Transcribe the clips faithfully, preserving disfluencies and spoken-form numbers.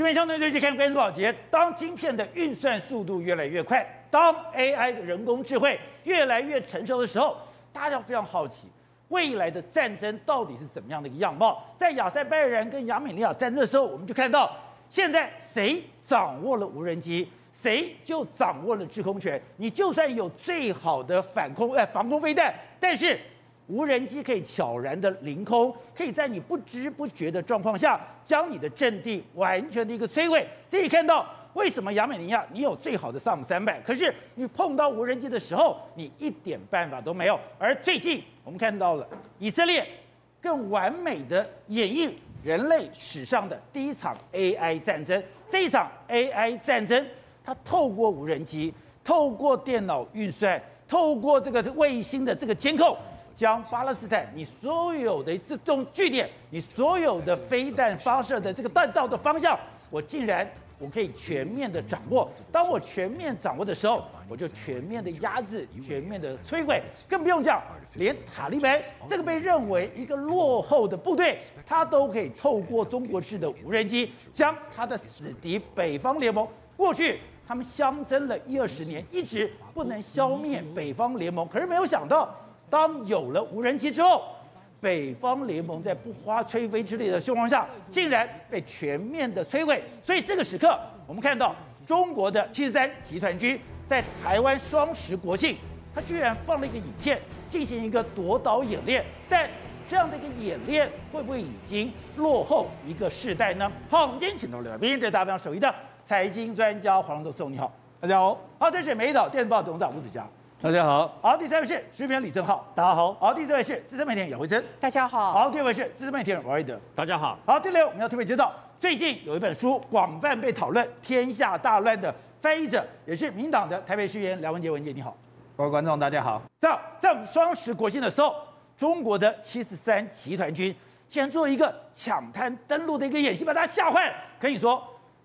这边相对论去看关子宝洁，当晶片的运算速度越来越快，当 A I 的人工智慧越来越成熟的时候，大家非常好奇，未来的战争到底是怎么样的一个样貌？在亚塞拜然跟亚美尼亚战争的时候，我们就看到，现在谁掌握了无人机，谁就掌握了制空权。你就算有最好的反空呃防空飞弹，但是无人机可以悄然的凌空，可以在你不知不觉的状况下，将你的阵地完全的一个摧毁。所以看到为什么亚美尼亚你有最好的萨姆三百，可是你碰到无人机的时候，你一点办法都没有。而最近我们看到了以色列更完美的演绎人类史上的第一场 A I 战争。这一场 A I 战争，它透过无人机，透过电脑运算，透过这个卫星的这个监控。将巴勒斯坦你所有的这种据点，你所有的飞弹发射的这个弹道的方向，我竟然我可以全面的掌握。当我全面掌握的时候，我就全面的压制，全面的摧毁。更不用讲，连塔利班这个被认为一个落后的部队，他都可以透过中国制的无人机，将他的死敌北方联盟过去。他们相争了一二十年，一直不能消灭北方联盟。可是没有想到。当有了无人机之后，北方联盟在不花吹灰之力的情况下，竟然被全面的摧毁。所以这个时刻，我们看到中国的七十三集团军在台湾双十国庆，他居然放了一个影片进行一个夺岛演练。但这样的一个演练会不会已经落后一个世代呢？好，我们今天请到了明天大家首席的财经专家黄宗宋，你好，大家好。好，这是美岛电子报董事长吴子嘉。大家好，好，第三位是时评李正皓，大家好，好，第四位是资深媒体人姚慧珍，大家好，好，第五位是资深媒体人王瑞德，大家好，好，第六我们要特别介绍，最近有一本书广泛被讨论，天下大乱的翻译者也是民党的台北市议员梁文杰，文杰你好，各位观众大家好，在在我们双十国庆的时候，中国的七十三集团军竟然做一个抢滩登陆的一个演习，把大家吓坏了，可以说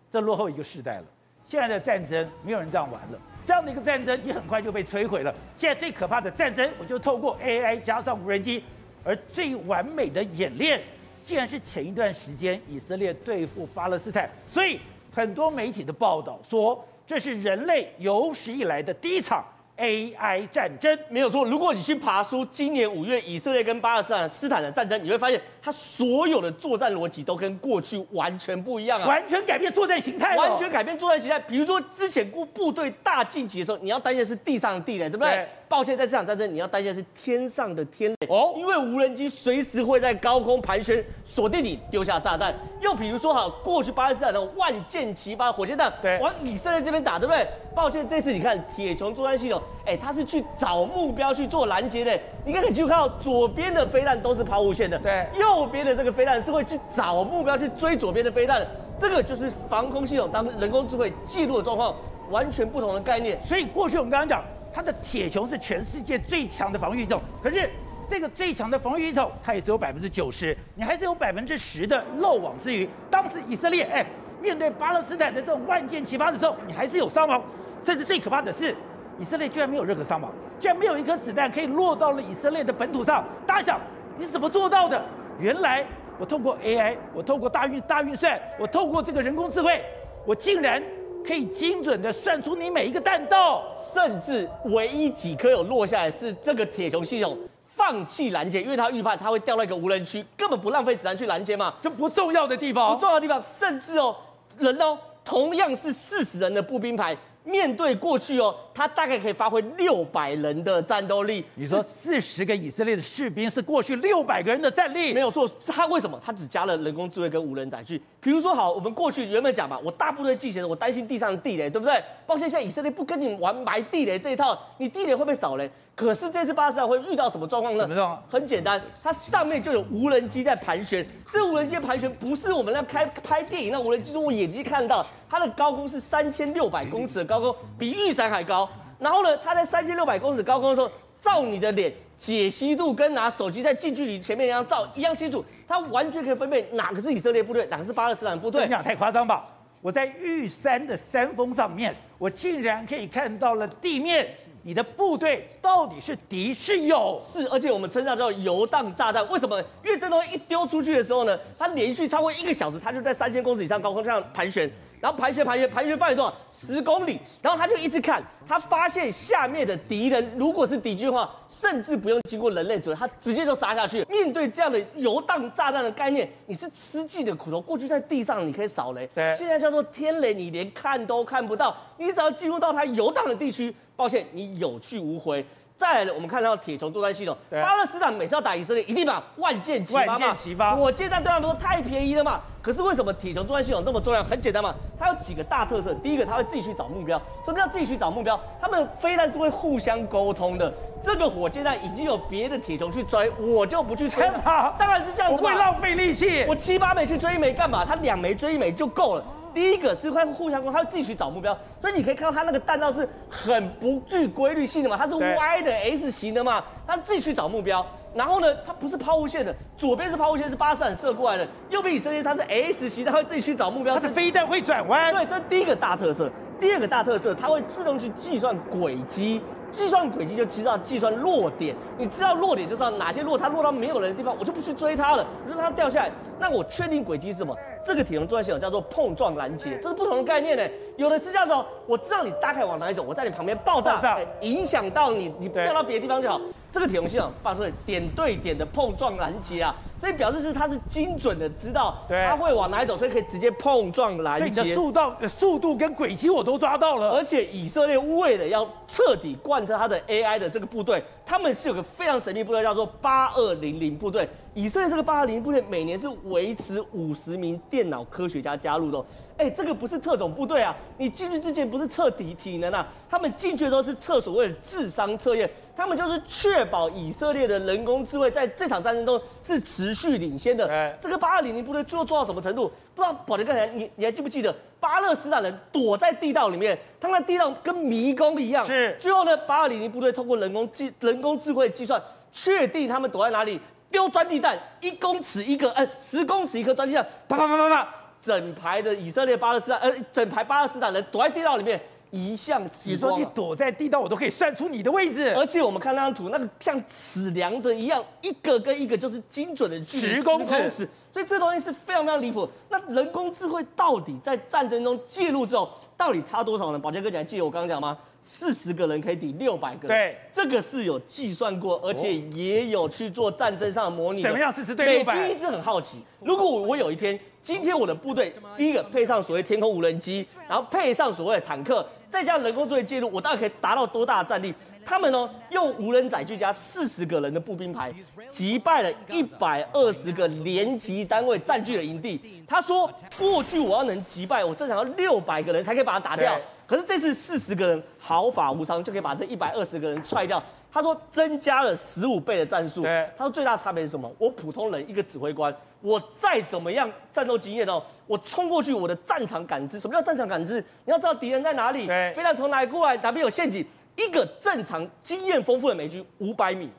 这落后一个世代了，现在的战争没有人这样玩了。这样的一个战争也很快就被摧毁了。现在最可怕的战争，我就透过 A I 加上无人机，而最完美的演练，竟然是前一段时间以色列对付巴勒斯坦。所以很多媒体的报道说，这是人类有史以来的第一场 A I 战争。没有错，如果你去爬书，今年五月以色列跟巴勒斯坦的战争，你会发现它所有的作战逻辑都跟过去完全不一样啊，完全改变作战形态，完全改变作战形态。比如说之前部部队大进击的时候，你要担心是地上的地雷，对不对？对，抱歉，在这场战争你要担心的是天上的天雷哦，因为无人机随时会在高空盘旋，锁定你，丢下炸弹。又比如说哈，过去巴勒斯坦的万箭齐发火箭弹，对，往以色列这边打，对不对？抱歉，这次你看铁穹作战系统，哎，它是去找目标去做拦截的。你可以去看到左边的飞弹都是抛物线的，对，右边的这个飞弹是会去找目标去追左边的飞弹的。这个就是防空系统当人工智慧记录的状况，完全不同的概念。所以过去我们刚刚讲。它的铁穹是全世界最强的防御系统，可是这个最强的防御系统，它也只有百分之九十，你还是有百分之十的漏网之鱼。当时以色列，哎，面对巴勒斯坦的这种万箭齐发的时候，你还是有伤亡，这是最可怕的是，以色列居然没有任何伤亡，居然没有一颗子弹可以落到了以色列的本土上。大家想，你怎么做到的？原来我透过 A I， 我透过大运大运算，我透过这个人工智慧，我竟然。可以精准的算出你每一个弹道，甚至唯一几颗有落下来是这个铁穹系统放弃拦截，因为它预判它会掉到一个无人区，根本不浪费子弹去拦截嘛，就不重要的地方，不重要的地方，甚至哦人哦，同样是四十人的步兵排。面对过去哦，他大概可以发挥六百人的战斗力。你说四十个以色列的士兵是过去六百个人的战力，没有错。他为什么？他只加了人工智慧跟无人载具。比如说，好，我们过去原本讲嘛，我大部队进行，我担心地上的地雷，对不对？抱歉，现在以色列不跟你玩埋地雷这一套，你地雷会被扫雷。可是这次巴勒斯坦会遇到什么状况呢？什么状况？很简单，它上面就有无人机在盘旋。这无人机盘旋不是我们那开拍电影那无人机，我眼睛看到它的高空是三千六百公尺的高空，比玉山还高。然后呢，它在三千六百公尺高空的时候，照你的脸解析度跟拿手机在近距离前面一样照一样清楚，它完全可以分辨哪个是以色列部队，哪个是巴勒斯坦部队。你讲太夸张吧？我在玉山的山峰上面，我竟然可以看到了地面。你的部队到底是敌是友？是，而且我们称它叫游荡炸弹。为什么？因为这东西一丢出去的时候呢，它连续超过一个小时，它就在三千公尺以上高空上盘旋。 然后盘旋盘旋盘旋范围多少？十公里。然后他就一直看，他发现下面的敌人如果是敌军的话，甚至不用经过人类阻拦，他直接就杀下去。面对这样的游荡炸弹的概念，你是吃尽的苦头。过去在地上你可以扫雷，现在叫做天雷，你连看都看不到。你只要进入到它游荡的地区，抱歉，你有去无回。 再来了，我们看到铁穹作战系统，巴勒斯坦每次要打以色列，一定把万箭齐发嘛。火箭弹对他们说太便宜了嘛。可是为什么铁穹作战系统那么重要？很简单嘛，它有几个大特色。第一个，它会自己去找目标。什么叫自己去找目标？他们飞弹是会互相沟通的。这个火箭弹已经有别的铁穹去追，我就不去追了。当然是这样子嘛。我会浪费力气。我七八枚去追一枚干嘛？他两枚追一枚就够了。 第一个是会互相攻，它会自己去找目标，所以你可以看到它那个弹道是很不具规律性的嘛，它是 Y 的 S 型的嘛，它自己去找目标。然后呢，它不是抛物线的，左边是抛物线，是巴勒斯坦射过来的，右边以色列它是 S 型，它会自己去找目标。它的飞弹会转弯。对，这是第一个大特色。第二个大特色，它会自动去计算轨迹。 计算轨迹就知道计算落点，你知道落点就知道哪些落，它落到没有人的地方，我就不去追它了，让它掉下来。那我确定轨迹是什么？这个铁穹作战系统叫做碰撞拦截，这是不同的概念呢、欸。有的是这样子哦，我知道你大概往哪里走，我在你旁边爆炸，爆炸欸、影响到你，你掉到别的地方就好。这个铁穹系统发出点对点的碰撞拦截啊，所以表示是它是精准的知道它会往哪里走，所以可以直接碰撞拦截。所以你的速度、速度跟轨迹我都抓到了，而且以色列为了要彻底灌。 贯彻他的 A I 的这个部队，他们是有个非常神秘部队，叫做八二零零部队。以色列这个八二零零部队每年是维持五十名电脑科学家加入的、哦。哎，这个不是特种部队啊！你进去之前不是测体体能啊，他们进去的时候是测所谓的智商测验，他们就是确保以色列的人工智慧在这场战争中是持续领先的。哎、这个八二零零部队最后做到什么程度？不知道宝杰刚才你你还记不记得？ 巴勒斯坦人躲在地道里面，他们的地道跟迷宫一样。是，最后呢，八二零零部队通过人工计、人工智慧计算，确定他们躲在哪里，丢钻地弹，一公尺一个，呃，十公尺一颗钻地弹，啪啪啪啪啪，整排的以色列巴勒斯坦，呃，整排巴勒斯坦人躲在地道里面。 一向你说你躲在地道，我都可以算出你的位置。而且我们看那张图，那个像尺量的一样，一个跟一个就是精准的距离，十公尺。所以这东西是非常非常离谱。那人工智慧到底在战争中介入之后，到底差多少呢？宝杰哥讲，记得我刚刚讲吗？四十个人可以抵六百个人。对，这个是有计算过，而且也有去做战争上的模拟的。怎么样？四十对六百。美军一直很好奇，如果我有一天，今天我的部队第一个配上所谓天空无人机，然后配上所谓的坦克。 再加人工智慧介入，我到底可以达到多大的战力？他们呢，用无人载具加四十个人的步兵排，击败了一百二十个连级单位占据的营地。他说，过去我要能击败，我正常要六百个人才可以把他打掉。可是这次四十个人毫发无伤，就可以把这一百二十个人踹掉。他说，增加了十五倍的战术。他说，最大差别是什么？我普通人一个指挥官，我再怎么样战斗经验哦。 我冲过去，我的战场感知，什么叫战场感知？你要知道敌人在哪里，飞弹从哪里过来，哪边有陷阱。一个正常经验丰富的美军五百米，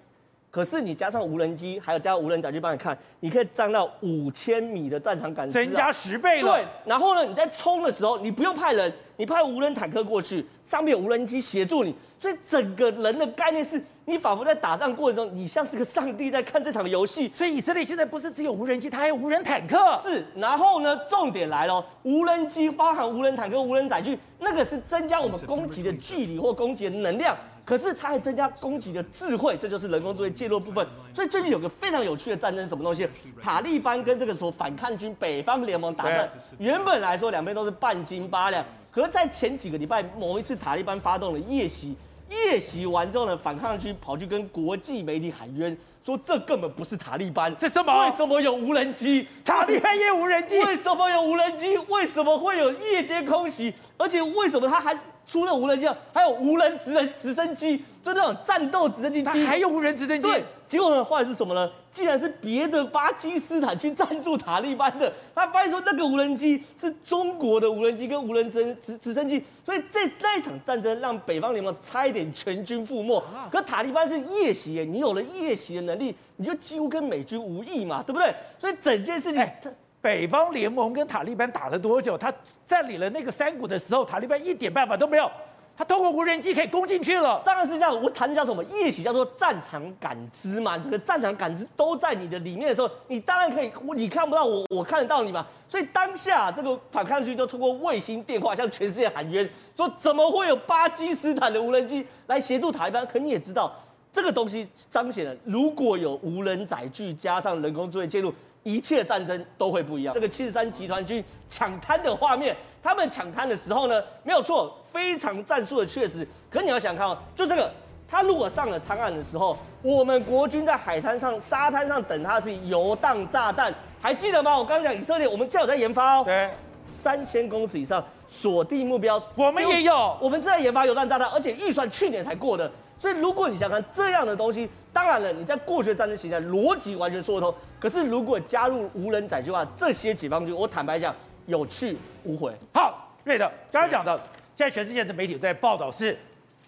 可是你加上无人机，还有加无人载具帮你看，你可以占到五千米的战场感知、啊，增加十倍了。对，然后呢，你在冲的时候，你不用派人，你派无人坦克过去，上面有无人机协助你，所以整个人的概念是。 你仿佛在打仗过程中，你像是个上帝在看这场游戏。所以以色列现在不是只有无人机，它还有无人坦克。是，然后呢，重点来了，无人机包含无人坦克、无人载具，那个是增加我们攻击的距离或攻击的能量。可是它还增加攻击的智慧，这就是人工智慧介入部分。所以最近有个非常有趣的战争，什么东西？塔利班跟这个所反抗军北方联盟打仗，原本来说两边都是半斤八两，可是在前几个礼拜某一次塔利班发动了夜袭。 夜袭完之后呢，反抗军跑去跟国际媒体喊冤，说这根本不是塔利班，这什么？为什么有无人机？塔利班也有无人机？为什么有无人机？为什么会有夜间空袭？而且为什么他还除了无人机，还有无人直人直升机，就那种战斗直升机，他还有无人直升机？对，结果呢，后来是什么呢？竟然是别的巴基斯坦去赞助塔利班的，他发现说那个无人机是中国的无人机跟无人直直直升机。 所以这那一场战争让北方联盟差一点全军覆没。可塔利班是夜袭耶，你有了夜袭的能力，你就几乎跟美军无异嘛，对不对？所以整件事情，哎、北方联盟跟塔利班打了多久？他占领了那个山谷的时候，塔利班一点办法都没有。 他通过无人机可以攻进去了，当然是这样。我谈的叫什么？一起叫做战场感知嘛。这个战场感知都在你的里面的时候，你当然可以，你看不到我，我看得到你嘛。所以当下这个反抗军就通过卫星电话向全世界喊冤，说怎么会有巴基斯坦的无人机来协助塔利班？可你也知道，这个东西彰显了，如果有无人载具加上人工智慧介入。 一切战争都会不一样。这个七十三集团军抢滩的画面，他们抢滩的时候呢，没有错，非常战术的确实。可你要想看哦，就这个，他如果上了滩岸的时候，我们国军在海滩上、沙滩上等他是游荡炸弹，还记得吗？我刚刚讲以色列，我们现在有在研发哦。对。 三千公尺以上锁定目标，我们也有，我们正在研发游弹炸弹，而且预算去年才过的。所以，如果你想看这样的东西，当然了，你在过去的战争形态逻辑完全说得通。可是，如果加入无人载具的话，这些解放军，我坦白讲，有去无回。好，瑞德刚刚讲的，现在全世界的媒体在报道是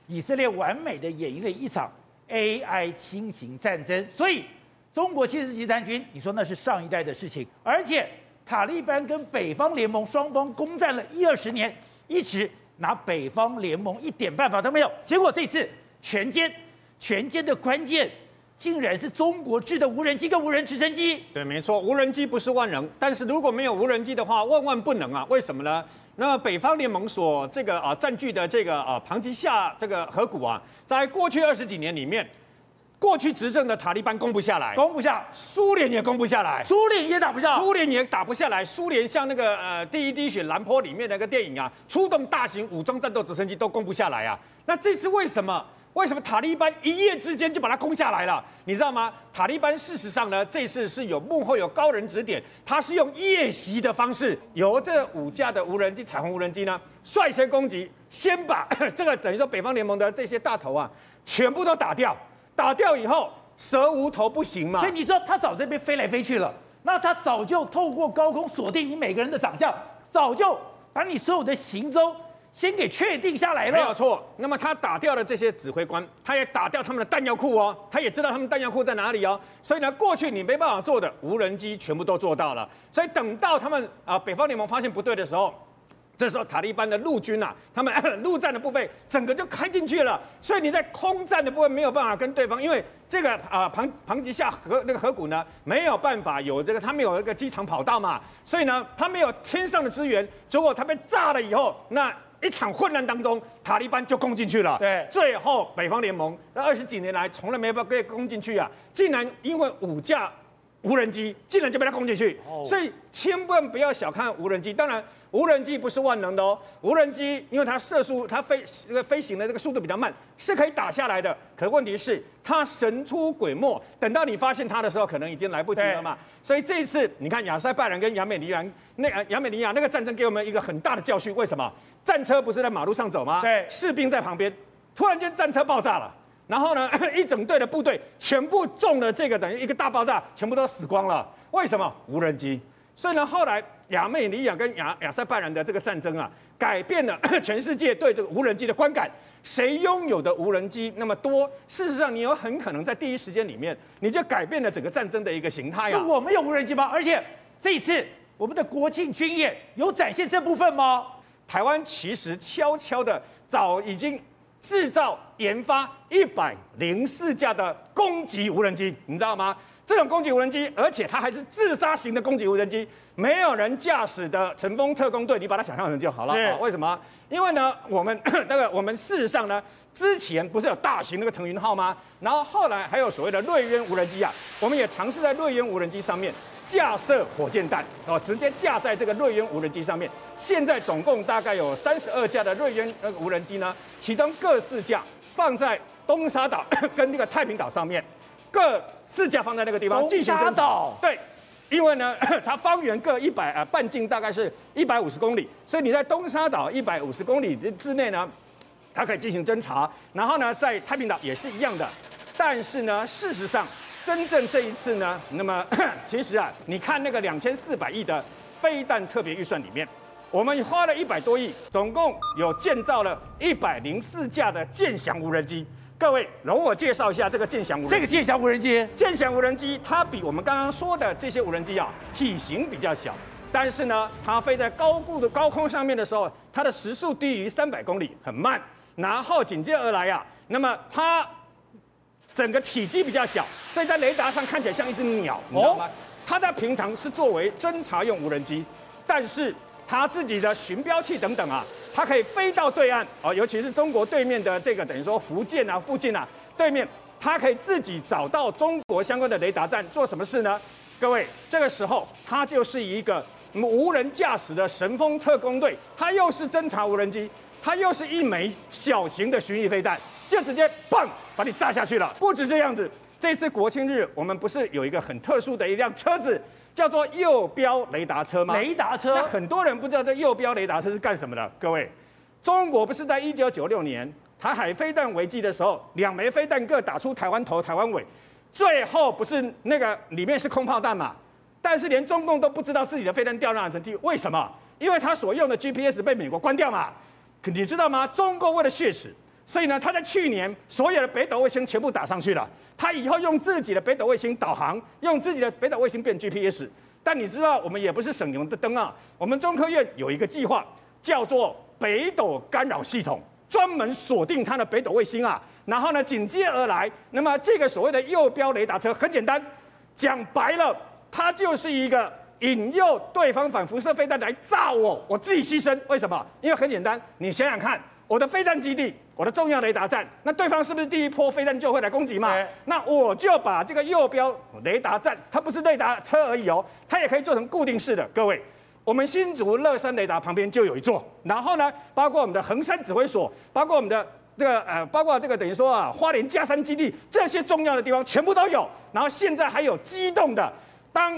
以色列完美的演绎了一场 A I 轻型战争。所以，中国七十集团军，你说那是上一代的事情，而且。 塔利班跟北方联盟双方攻占了一二十年，一直拿北方联盟一点办法都没有。结果这次全歼，全歼的关键竟然是中国制的无人机跟无人直升机。对，没错，无人机不是万能，但是如果没有无人机的话，万万不能啊！为什么呢？ 那北方联盟所这个啊占据的这个啊旁吉夏这个河谷啊，在过去二十几年里面。 过去执政的塔利班攻不下来，攻不下，苏联也攻不下来，苏联也打不下，苏联也打不下来。苏联像那个呃《第一滴血》兰坡里面那个电影啊，出动大型武装战斗直升机都攻不下来啊。那这次为什么？为什么塔利班一夜之间就把它攻下来了？你知道吗？塔利班事实上呢，这次是有幕后有高人指点，他是用夜袭的方式，由这五架的无人机彩虹无人机呢率先攻击，先把这个等于说北方联盟的这些大头啊全部都打掉。 打掉以后，蛇无头不行嘛？所以你说他早这边飞来飞去了，那他早就透过高空锁定你每个人的长相，早就把你所有的行踪先给确定下来了。没有错。那么他打掉了这些指挥官，他也打掉他们的弹药库哦，他也知道他们弹药库在哪里哦。所以呢，过去你没办法做的，无人机全部都做到了。所以等到他们啊、呃，北方联盟发现不对的时候。 这时候塔利班的陆军啊，他们陆战的部分整个就开进去了，所以你在空战的部分没有办法跟对方，因为这个啊、呃、旁旁吉夏河那个河谷呢没有办法有这个，他没有一个机场跑道嘛，所以呢他没有天上的支援，结果他被炸了以后，那一场混乱当中，塔利班就攻进去了。对，最后北方联盟那二十几年来从来没被攻进去啊，竟然因为五架。 无人机竟然就被他攻进去， oh. 所以千万不要小看无人机。当然，无人机不是万能的哦。无人机因为它射速、它飞这个飞行的这个速度比较慢，是可以打下来的。可问题是，它神出鬼没，等到你发现它的时候，可能已经来不及了嘛。所以这一次，你看亚塞拜然跟亚美尼亚那亚美尼亚那个战争，给我们一个很大的教训。为什么？战车不是在马路上走吗？对，士兵在旁边，突然间战车爆炸了。 然后呢，一整队的部队全部中了这个，等于一个大爆炸，全部都死光了。为什么？无人机。所以呢，后来亚美尼亚跟亚亚塞拜然的这个战争啊，改变了全世界对这个无人机的观感。谁拥有的无人机那么多？事实上，你有很可能在第一时间里面，你就改变了整个战争的一个形态啊。我们有无人机吗？而且这一次我们的国庆军演有展现这部分吗？台湾其实悄悄的早已经。 制造研发一百零四架的攻击无人机，你知道吗？这种攻击无人机，而且它还是自杀型的攻击无人机，没有人驾驶的成风特攻队，你把它想象成就好了啊。为什么？因为呢，我们那个我们事实上呢，之前不是有大型那个腾云号吗？然后后来还有所谓的瑞渊无人机啊，我们也尝试在瑞渊无人机上面。 架设火箭弹哦，直接架在这个瑞渊无人机上面。现在总共大概有三十二架的瑞渊那个无人机呢，其中各四架放在东沙岛跟那个太平岛上面，各四架放在那个地方进行侦察。对，因为呢，它方圆各一百啊，半径大概是一百五十公里，所以你在东沙岛一百五十公里之内呢，它可以进行侦察。然后呢，在太平岛也是一样的，但是呢，事实上。 真正这一次呢，那么其实啊，你看那个两千四百亿的飞弹特别预算里面，我们花了一百多亿，总共有建造了一百零四架的剑翔无人机。各位，容我介绍一下这个剑翔无人机。这个剑翔无人机，剑翔无人机它比我们刚刚说的这些无人机啊，体型比较小，但是呢，它飞在高度的高空上面的时候，它的时速低于三百公里，很慢。然后紧接而来呀、啊，那么它整个体积比较小，所以在雷达上看起来像一只鸟，你知道吗？哦、它在平常是作为侦察用无人机，但是它自己的巡标器等等啊。 它可以飞到对岸哦，尤其是中国对面的这个，等于说福建啊、附近啊，对面它可以自己找到中国相关的雷达站，做什么事呢？各位，这个时候它就是一个无人驾驶的神风特攻队，它又是侦察无人机，它又是一枚小型的巡弋飞弹，就直接砰把你炸下去了。不止这样子，这次国庆日我们不是有一个很特殊的一辆车子，叫做右标雷达车吗？雷达车，那很多人不知道这右标雷达车是干什么的。各位，中国不是在一九九六年台海飞弹危机的时候，两枚飞弹各打出台湾头、台湾尾，最后不是那个里面是空炮弹嘛？但是连中共都不知道自己的飞弹掉到哪里去，为什么？因为他所用的 G P S 被美国关掉嘛。可你知道吗？中共为了血耻。 所以呢，他在去年所有的北斗卫星全部打上去了。他以后用自己的北斗卫星导航，用自己的北斗卫星变 G P S。但你知道，我们也不是省油的灯啊。我们中科院有一个计划，叫做北斗干扰系统，专门锁定它的北斗卫星啊。然后呢，紧接而来，那么这个所谓的右标雷达车很简单，讲白了，它就是一个引诱对方反辐射飞弹来炸我，我自己牺牲。为什么？因为很简单，你想想看。 我的飞弹基地，我的重要雷达站，那对方是不是第一波飞弹就会来攻击嘛？那我就把这个右标雷达站，它不是雷达车而已哦，它也可以做成固定式的。各位，我们新竹乐山雷达旁边就有一座，然后呢，包括我们的横山指挥所，包括我们的这个呃，包括这个等于说啊，花莲嘉山基地这些重要的地方全部都有。然后现在还有机动的，当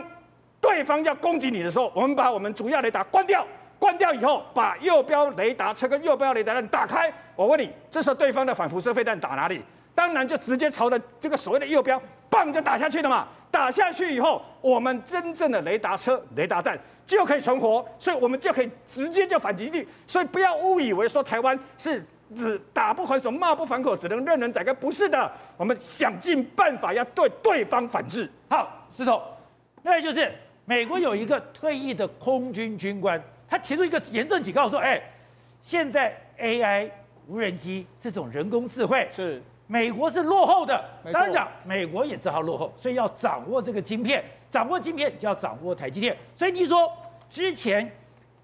对方要攻击你的时候，我们把我们主要雷达关掉。 关掉以后，把右标雷达车跟右标雷达站打开。我问你，这时候对方的反辐射飞弹打哪里？当然就直接朝着这个所谓的右标，棒就打下去了嘛。打下去以后，我们真正的雷达车、雷达站就可以存活，所以我们就可以直接就反击去。所以不要误以为说台湾是只打不还手、骂不反口，只能任人宰割，不是的。我们想尽办法要对对方反制。好，石头，那也就是美国有一个退役的空军军官。 他提出一个严正警告说：“哎、欸，现在 A I 无人机这种人工智慧是美国是落后的。当然讲，美国也只好落后，所以要掌握这个晶片，掌握晶片就要掌握台积电。所以你说之前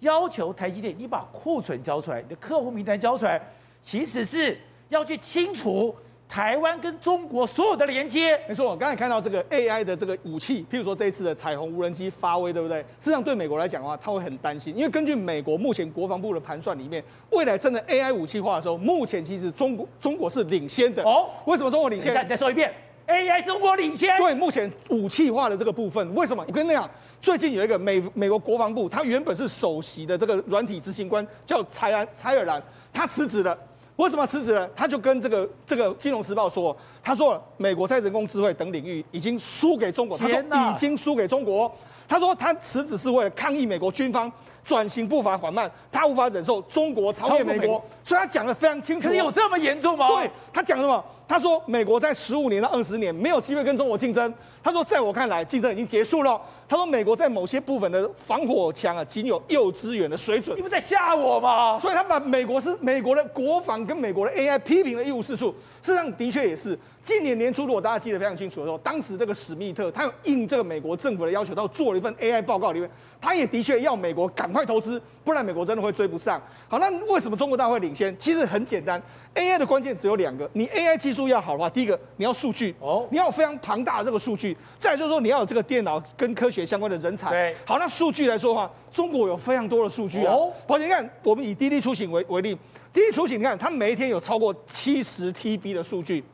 要求台积电，你把库存交出来，你的客户名单交出来，其实是要去清除。” 台湾跟中国所有的连接，没错。我刚才看到这个 A I 的这个武器，譬如说这一次的彩虹无人机发威，对不对？事实上，对美国来讲的话，他会很担心，因为根据美国目前国防部的盘算里面，未来真的 A I 武器化的时候，目前其实中国中国是领先的。哦，为什么中国领先？你再说一遍 ，A I 中国领先。对，目前武器化的这个部分，为什么？我跟你讲。 最近有一个美美国国防部，他原本是首席的这个软体执行官，叫柴兰柴尔兰，他辞职了。 为什么辞职呢？他就跟这个这个《金融时报》说，他说美国在人工智慧等领域已经输给中国，他说已经输给中国。他说他辞职是为了抗议美国军方转型步伐缓慢，他无法忍受中国超越美国，所以他讲得非常清楚。可是有这么严重吗？对，他讲什么？他说美国在十五年到二十年没有机会跟中国竞争。他说在我看来，竞争已经结束了。他说美国在某些部分的防火墙啊，仅有幼稚园的水准。你们在吓我吗？所以他把美国是美国的国防跟美国的 A I 批评的一无是处。 事实上的确也是，今年年初如果大家记得非常清楚的时候，当时这个史密特他有应这个美国政府的要求，他做了一份 A I 报告，里面他也的确要美国赶快投资，不然美国真的会追不上。好，那为什么中国大陆会领先？其实很简单 ，A I 的关键只有两个，你 A I 技术要好的话，第一个你要数据，哦，你要有非常庞大的这个数据，再来就是说你要有这个电脑跟科学相关的人才。对，好，那数据来说的话，中国有非常多的数据啊。哦，而且你看，我们以滴滴出行为为例。 滴滴出行，你看，它每一天有超过七十 T B 的数据，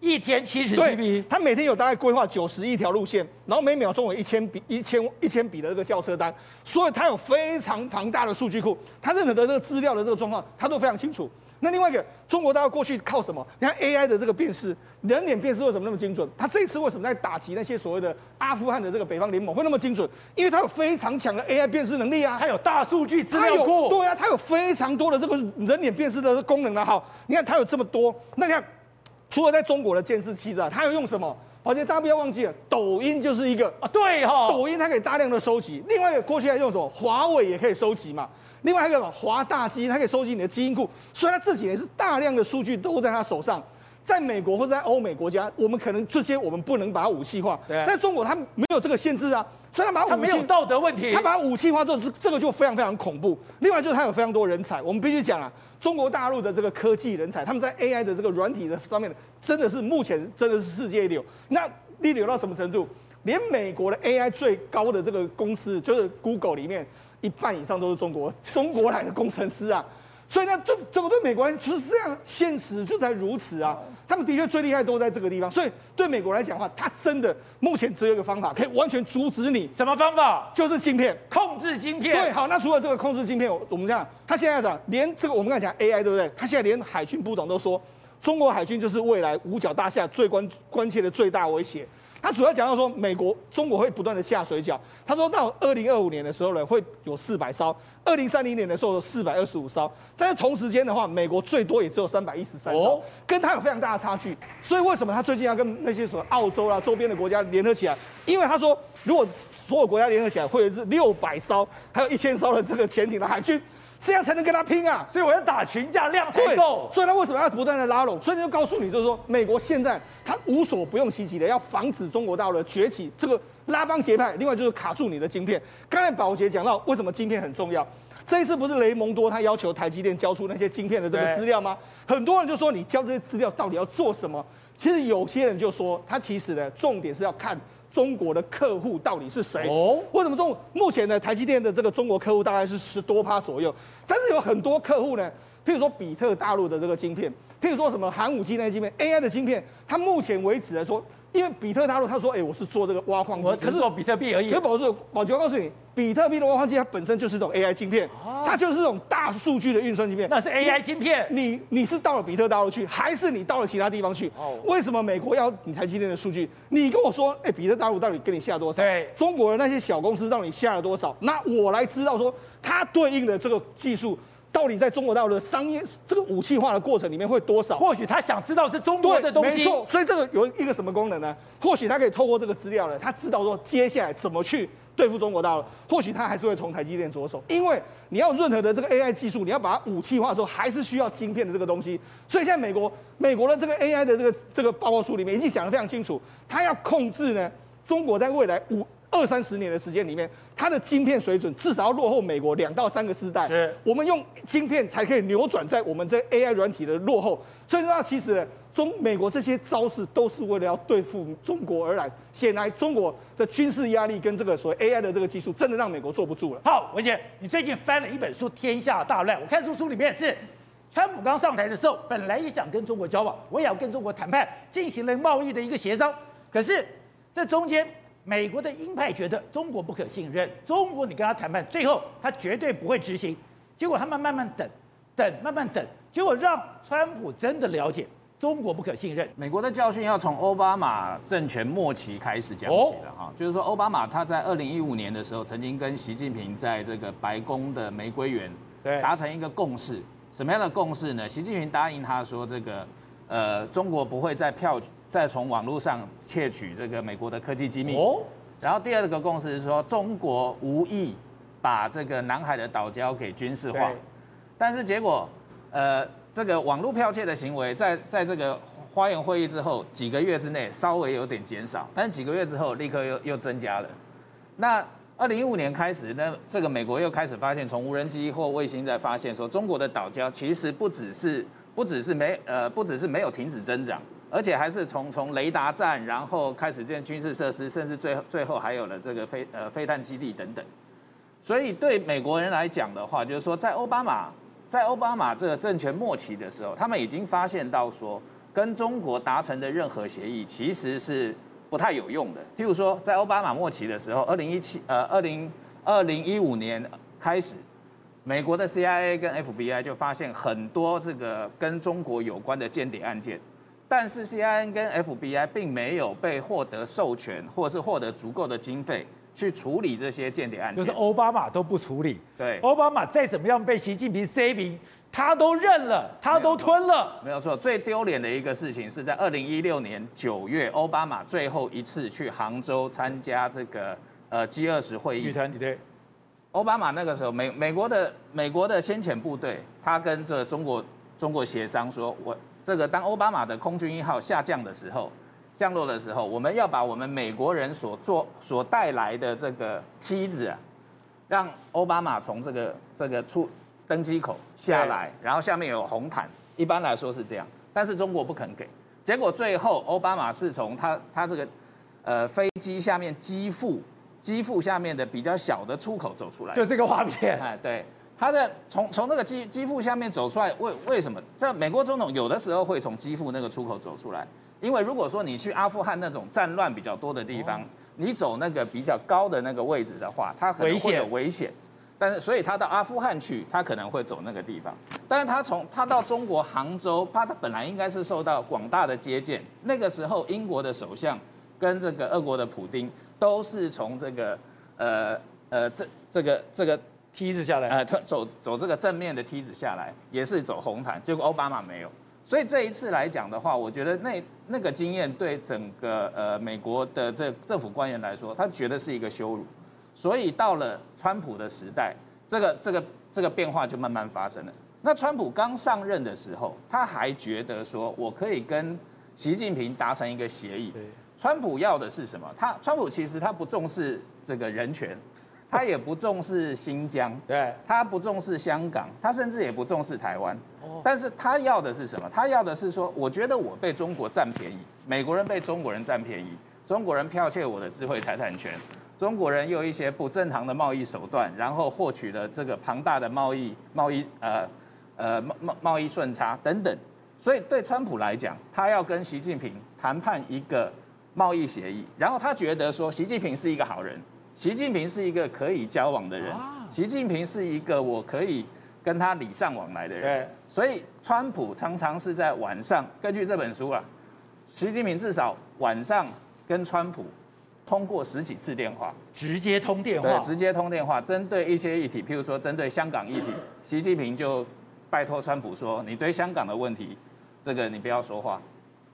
一天七十 T B， 它每天有大概规划九十一条路线，然后每秒钟有一千笔、一千一千笔的这个叫车单，所以它有非常庞大的数据库，它任何的这个资料的这个状况，它都非常清楚。那另外一个，中国大陆过去靠什么？你看 A I 的这个辨识，人脸辨识为什么那么精准？它这一次为什么在打击那些所谓的阿富汗的这个北方联盟会那么精准？因为它有非常强的 A I 辨识能力啊，它有大数据资料库，对啊，它有非常多的这个人脸辨识的功能啊。好，你看它有这么多，那你看除了在中国的监视器之外，它有用什么？而且大家不要忘记了，抖音就是一个啊，对哈、哦，抖音它可以大量的收集。另外一个过去还用什么？华为也可以收集嘛。另外还有什么？华大基因，它可以收集你的基因库，所以它自己也是大量的数据都在它手上。 在美国或者在欧美国家，我们可能这些我们不能把它武器化。对，在中国它没有这个限制啊，所以它把武器它没有道德问题，它把武器化之后，这个就非常非常恐怖。另外就是它有非常多人才，我们必须讲啊，中国大陆的这个科技人才，他们在 A I 的这个软体的上面，真的是目前真的是世界一流。那一流到什么程度？连美国的 A I 最高的这个公司，就是 Google 里面一半以上都是中国中国来的工程师啊。 所以呢，这这个对美国来就是这样，现实就才如此啊。他们的确最厉害都在这个地方，所以对美国来讲的话，他真的目前只有一个方法可以完全阻止你。什么方法？就是晶片控制晶片。对，好，那除了这个控制晶片，我我们讲，他现在讲连这个我们刚才讲 A I 对不对？他现在连海军部长都说，中国海军就是未来五角大厦最关关切的最大威胁。他主要讲到说，美国中国会不断的下水饺。他说到二零二五年的时候呢，会有四百艘。 二零三零年的时候有四百二十五艘，但是同时间的话，美国最多也只有三百一十三艘，跟它有非常大的差距。所以为什么他最近要跟那些什么澳洲啦、啊、周边的国家联合起来？因为他说，如果所有国家联合起来，会有一支六百艘、还有一千艘的这个潜艇的海军，这样才能跟他拼啊！所以我要打群架，量才够。所以他为什么要不断的拉拢？所以就告诉你，就是说，美国现在他无所不用其极的要防止中国大陆的崛起。这个。 拉帮结派，另外就是卡住你的晶片。刚才宝杰讲到，为什么晶片很重要？这一次不是雷蒙多他要求台积电交出那些晶片的这个资料吗？很多人就说你交这些资料到底要做什么？其实有些人就说，他其实呢，重点是要看中国的客户到底是谁。哦，为什么中目前呢，台积电的这个中国客户大概是十多趴左右，但是有很多客户呢，譬如说比特大陆的这个晶片，譬如说什么寒武纪那些晶片 ，A I 的晶片，它目前为止来说。 因为比特大陆他说，哎、欸，我是做这个挖矿机，我只是做比特币而已。可是宝杰，宝杰，我告诉你，比特币的挖矿机它本身就是一种 A I 晶片，啊、它就是一种大数据的运算晶片。那是 A I 晶片。你 你, 你是到了比特大陆去，还是你到了其他地方去？哦、为什么美国要你台积电的数据？你跟我说，哎、欸，比特大陆到底跟你下多少？对，中国的那些小公司到底下了多少？那我来知道说，它对应的这个技术。 到底在中国大陆的商业这个武器化的过程里面会多少？或许他想知道是中国的东西，没错。所以这个有一个什么功能呢？或许他可以透过这个资料呢，他知道说接下来怎么去对付中国大陆。或许他还是会从台积电着手，因为你要任何的这个 A I 技术，你要把它武器化的时候，还是需要晶片的这个东西。所以现在美国美国的这个 A I 的这个这个报告书里面已经讲得非常清楚，他要控制呢中国在未来五。 二三十年的时间里面，它的晶片水准至少要落后美国两到三个世代。我们用晶片才可以扭转在我们这 A I 软体的落后。所以说，其实中美国这些招式都是为了要对付中国而来。显然，中国的军事压力跟这个所谓 A I 的这个技术，真的让美国坐不住了。好，文杰，你最近翻了一本书《天下大乱》，我看书书里面是。 川普刚上台的时候，本来也想跟中国交往，我也要跟中国谈判，进行了贸易的一个协商。可是这中间。 美国的鹰派觉得中国不可信任，中国你跟他谈判，最后他绝对不会执行。结果他们慢慢等，等慢慢等，结果让川普真的了解中国不可信任。美国的教训要从奥巴马政权末期开始讲起了哈，哦、就是说奥巴马他在二零一五年的时候曾经跟习近平在这个白宫的玫瑰园达成一个共识，什么样的共识呢？习近平答应他说这个呃中国不会在票。 再从网络上窃取这个美国的科技机密。哦。然后第二个共识是说，中国无意把这个南海的岛礁给军事化，但是结果，呃，这个网络剽窃的行为在在这个花园会议之后几个月之内稍微有点减少，但是几个月之后立刻又又增加了。那二零一五年开始呢，这个美国又开始发现，从无人机或卫星在发现说，中国的岛礁其实不只是不只是没呃不只是没有停止增长。 而且还是从从雷达站，然后开始建军事设施，甚至最后最后还有了这个飞呃飞弹基地等等。所以对美国人来讲的话，就是说在奥巴马在奥巴马这个政权末期的时候，他们已经发现到说，跟中国达成的任何协议其实是不太有用的。譬如说，在奥巴马末期的时候，二零一七呃二零二零一五年开始，美国的 C I A 跟 F B I 就发现很多这个跟中国有关的间谍案件。 但是 C I A 跟 F B I 并没有被获得授权，或是获得足够的经费去处理这些间谍案件，就是奥巴马都不处理。对，奥巴马再怎么样被习近平塞明，他都认了，他都吞了。没有错，最丢脸的一个事情是在二零一六年九月，奥巴马最后一次去杭州参加这个呃 G 二十会议。聚餐，对。奥巴马那个时候，美美国的美国的先遣部队，他跟这中国中国协商说，我这个当奥巴马的空军一号下降的时候。降落的时候，我们要把我们美国人所做所带来的这个梯子啊，让奥巴马从这个这个出登机口下来，然后下面有红毯，一般来说是这样，但是中国不肯给，结果最后奥巴马是从他他这个呃飞机下面机腹机腹下面的比较小的出口走出来，就这个画面，哎，对，他的从从那个机机腹下面走出来，为为什么？在美国总统有的时候会从机腹那个出口走出来。因为如果说你去阿富汗那种战乱比较多的地方，你走那个比较高的那个位置的话，它可能会有危险。但是，所以他到阿富汗去，他可能会走那个地方。但是他从他到中国杭州，他他本来应该是受到广大的接见。那个时候，英国的首相跟这个俄国的普丁都是从这个呃呃这这个这个梯子下来，呃，走走这个正面的梯子下来，也是走红毯。结果奥巴马没有。所以这一次来讲的话，我觉得那那个经验对整个呃美国的这政府官员来说，他觉得是一个羞辱。所以到了川普的时代，这个这个这个变化就慢慢发生了。那川普刚上任的时候，他还觉得说我可以跟习近平达成一个协议。川普要的是什么？他川普其实他不重视这个人权，他也不重视新疆，对，他不重视香港，他甚至也不重视台湾。但是他要的是什么？他要的是说，我觉得我被中国占便宜，美国人被中国人占便宜，中国人剽窃我的智慧财产权，中国人用一些不正常的贸易手段，然后获取了这个庞大的贸易贸易呃呃贸贸易顺差等等。所以对川普来讲，他要跟习近平谈判一个贸易协议，然后他觉得说，习近平是一个好人，习近平是一个可以交往的人，习近平是一个我可以。跟他礼尚往来的人，所以川普常常是在晚上，根据这本书啊，习近平至少晚上跟川普通过十几次电话，直接通电话，对，直接通电话，针对一些议题，譬如说针对香港议题，习近平就拜托川普说，你对香港的问题，这个你不要说话，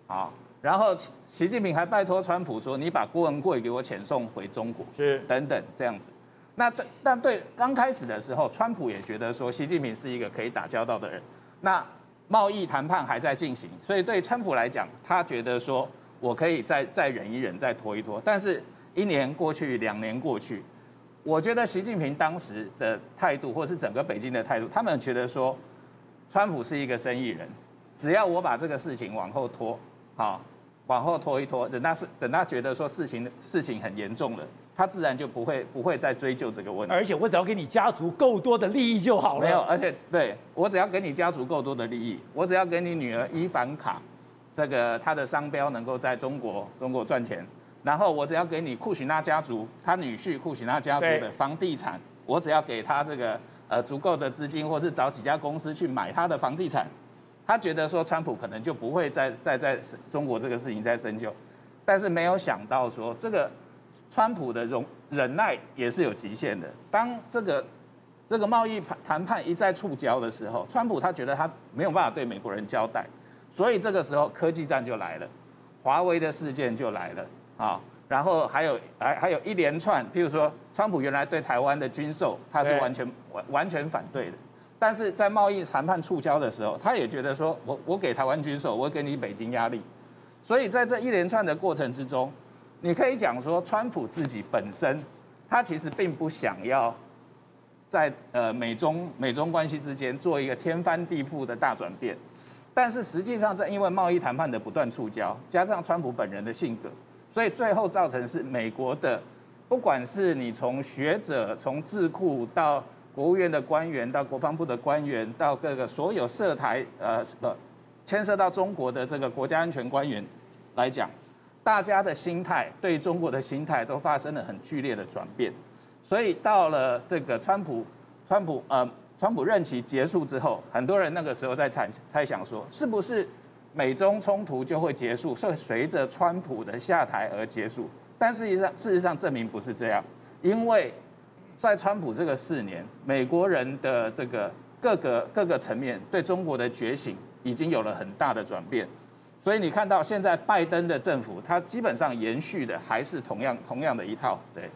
啊，然后习近平还拜托川普说，你把郭文贵给我遣送回中国，是，等等这样子。那对，但对刚开始的时候，川普也觉得说习近平是一个可以打交道的人。那贸易谈判还在进行，所以对川普来讲，他觉得说我可以再再忍一忍，再拖一拖。但是一年过去，两年过去，我觉得习近平当时的态度，或是整个北京的态度，他们觉得说，川普是一个生意人，只要我把这个事情往后拖，好，往后拖一拖，等他是等他觉得说事情事情很严重了。他自然就不会不会再追究这个问题，而且我只要给你家族够多的利益就好了。没有，而且对我只要给你家族够多的利益，我只要给你女儿伊凡卡，这个她的商标能够在中国中国赚钱，然后我只要给你库许纳家族，他女婿库许纳家族的房地产，我只要给他这个呃足够的资金，或是找几家公司去买他的房地产，他觉得说川普可能就不会再再在中国这个事情再深究，但是没有想到说这个。川普的容忍耐也是有极限的。当这个这个贸易谈判一再触礁的时候，川普他觉得他没有办法对美国人交代，所以这个时候科技战就来了，华为的事件就来了啊，然后还有还还有一连串，譬如说川普原来对台湾的军售他是完全完完全反对的，但是在贸易谈判触礁的时候，他也觉得说我我给台湾军售，我给你北京压力，所以在这一连串的过程之中。你可以讲说，川普自己本身，他其实并不想要在呃美中美中关系之间做一个天翻地覆的大转变，但是实际上在因为贸易谈判的不断触礁，加上川普本人的性格，所以最后造成是美国的，不管是你从学者、从智库到国务院的官员、到国防部的官员、到各个所有涉台呃呃牵涉到中国的这个国家安全官员来讲。大家的心态对中国的心态都发生了很剧烈的转变，所以到了这个川普，川普呃，川普任期结束之后，很多人那个时候在猜猜想说，是不是美中冲突就会结束，所以随着川普的下台而结束？但事实上，事实上证明不是这样。因为在川普这个四年，美国人的这个各个各个层面对中国的觉醒已经有了很大的转变，所以你看到现在拜登的政府，它基本上延续的还是同样同样的一套，对。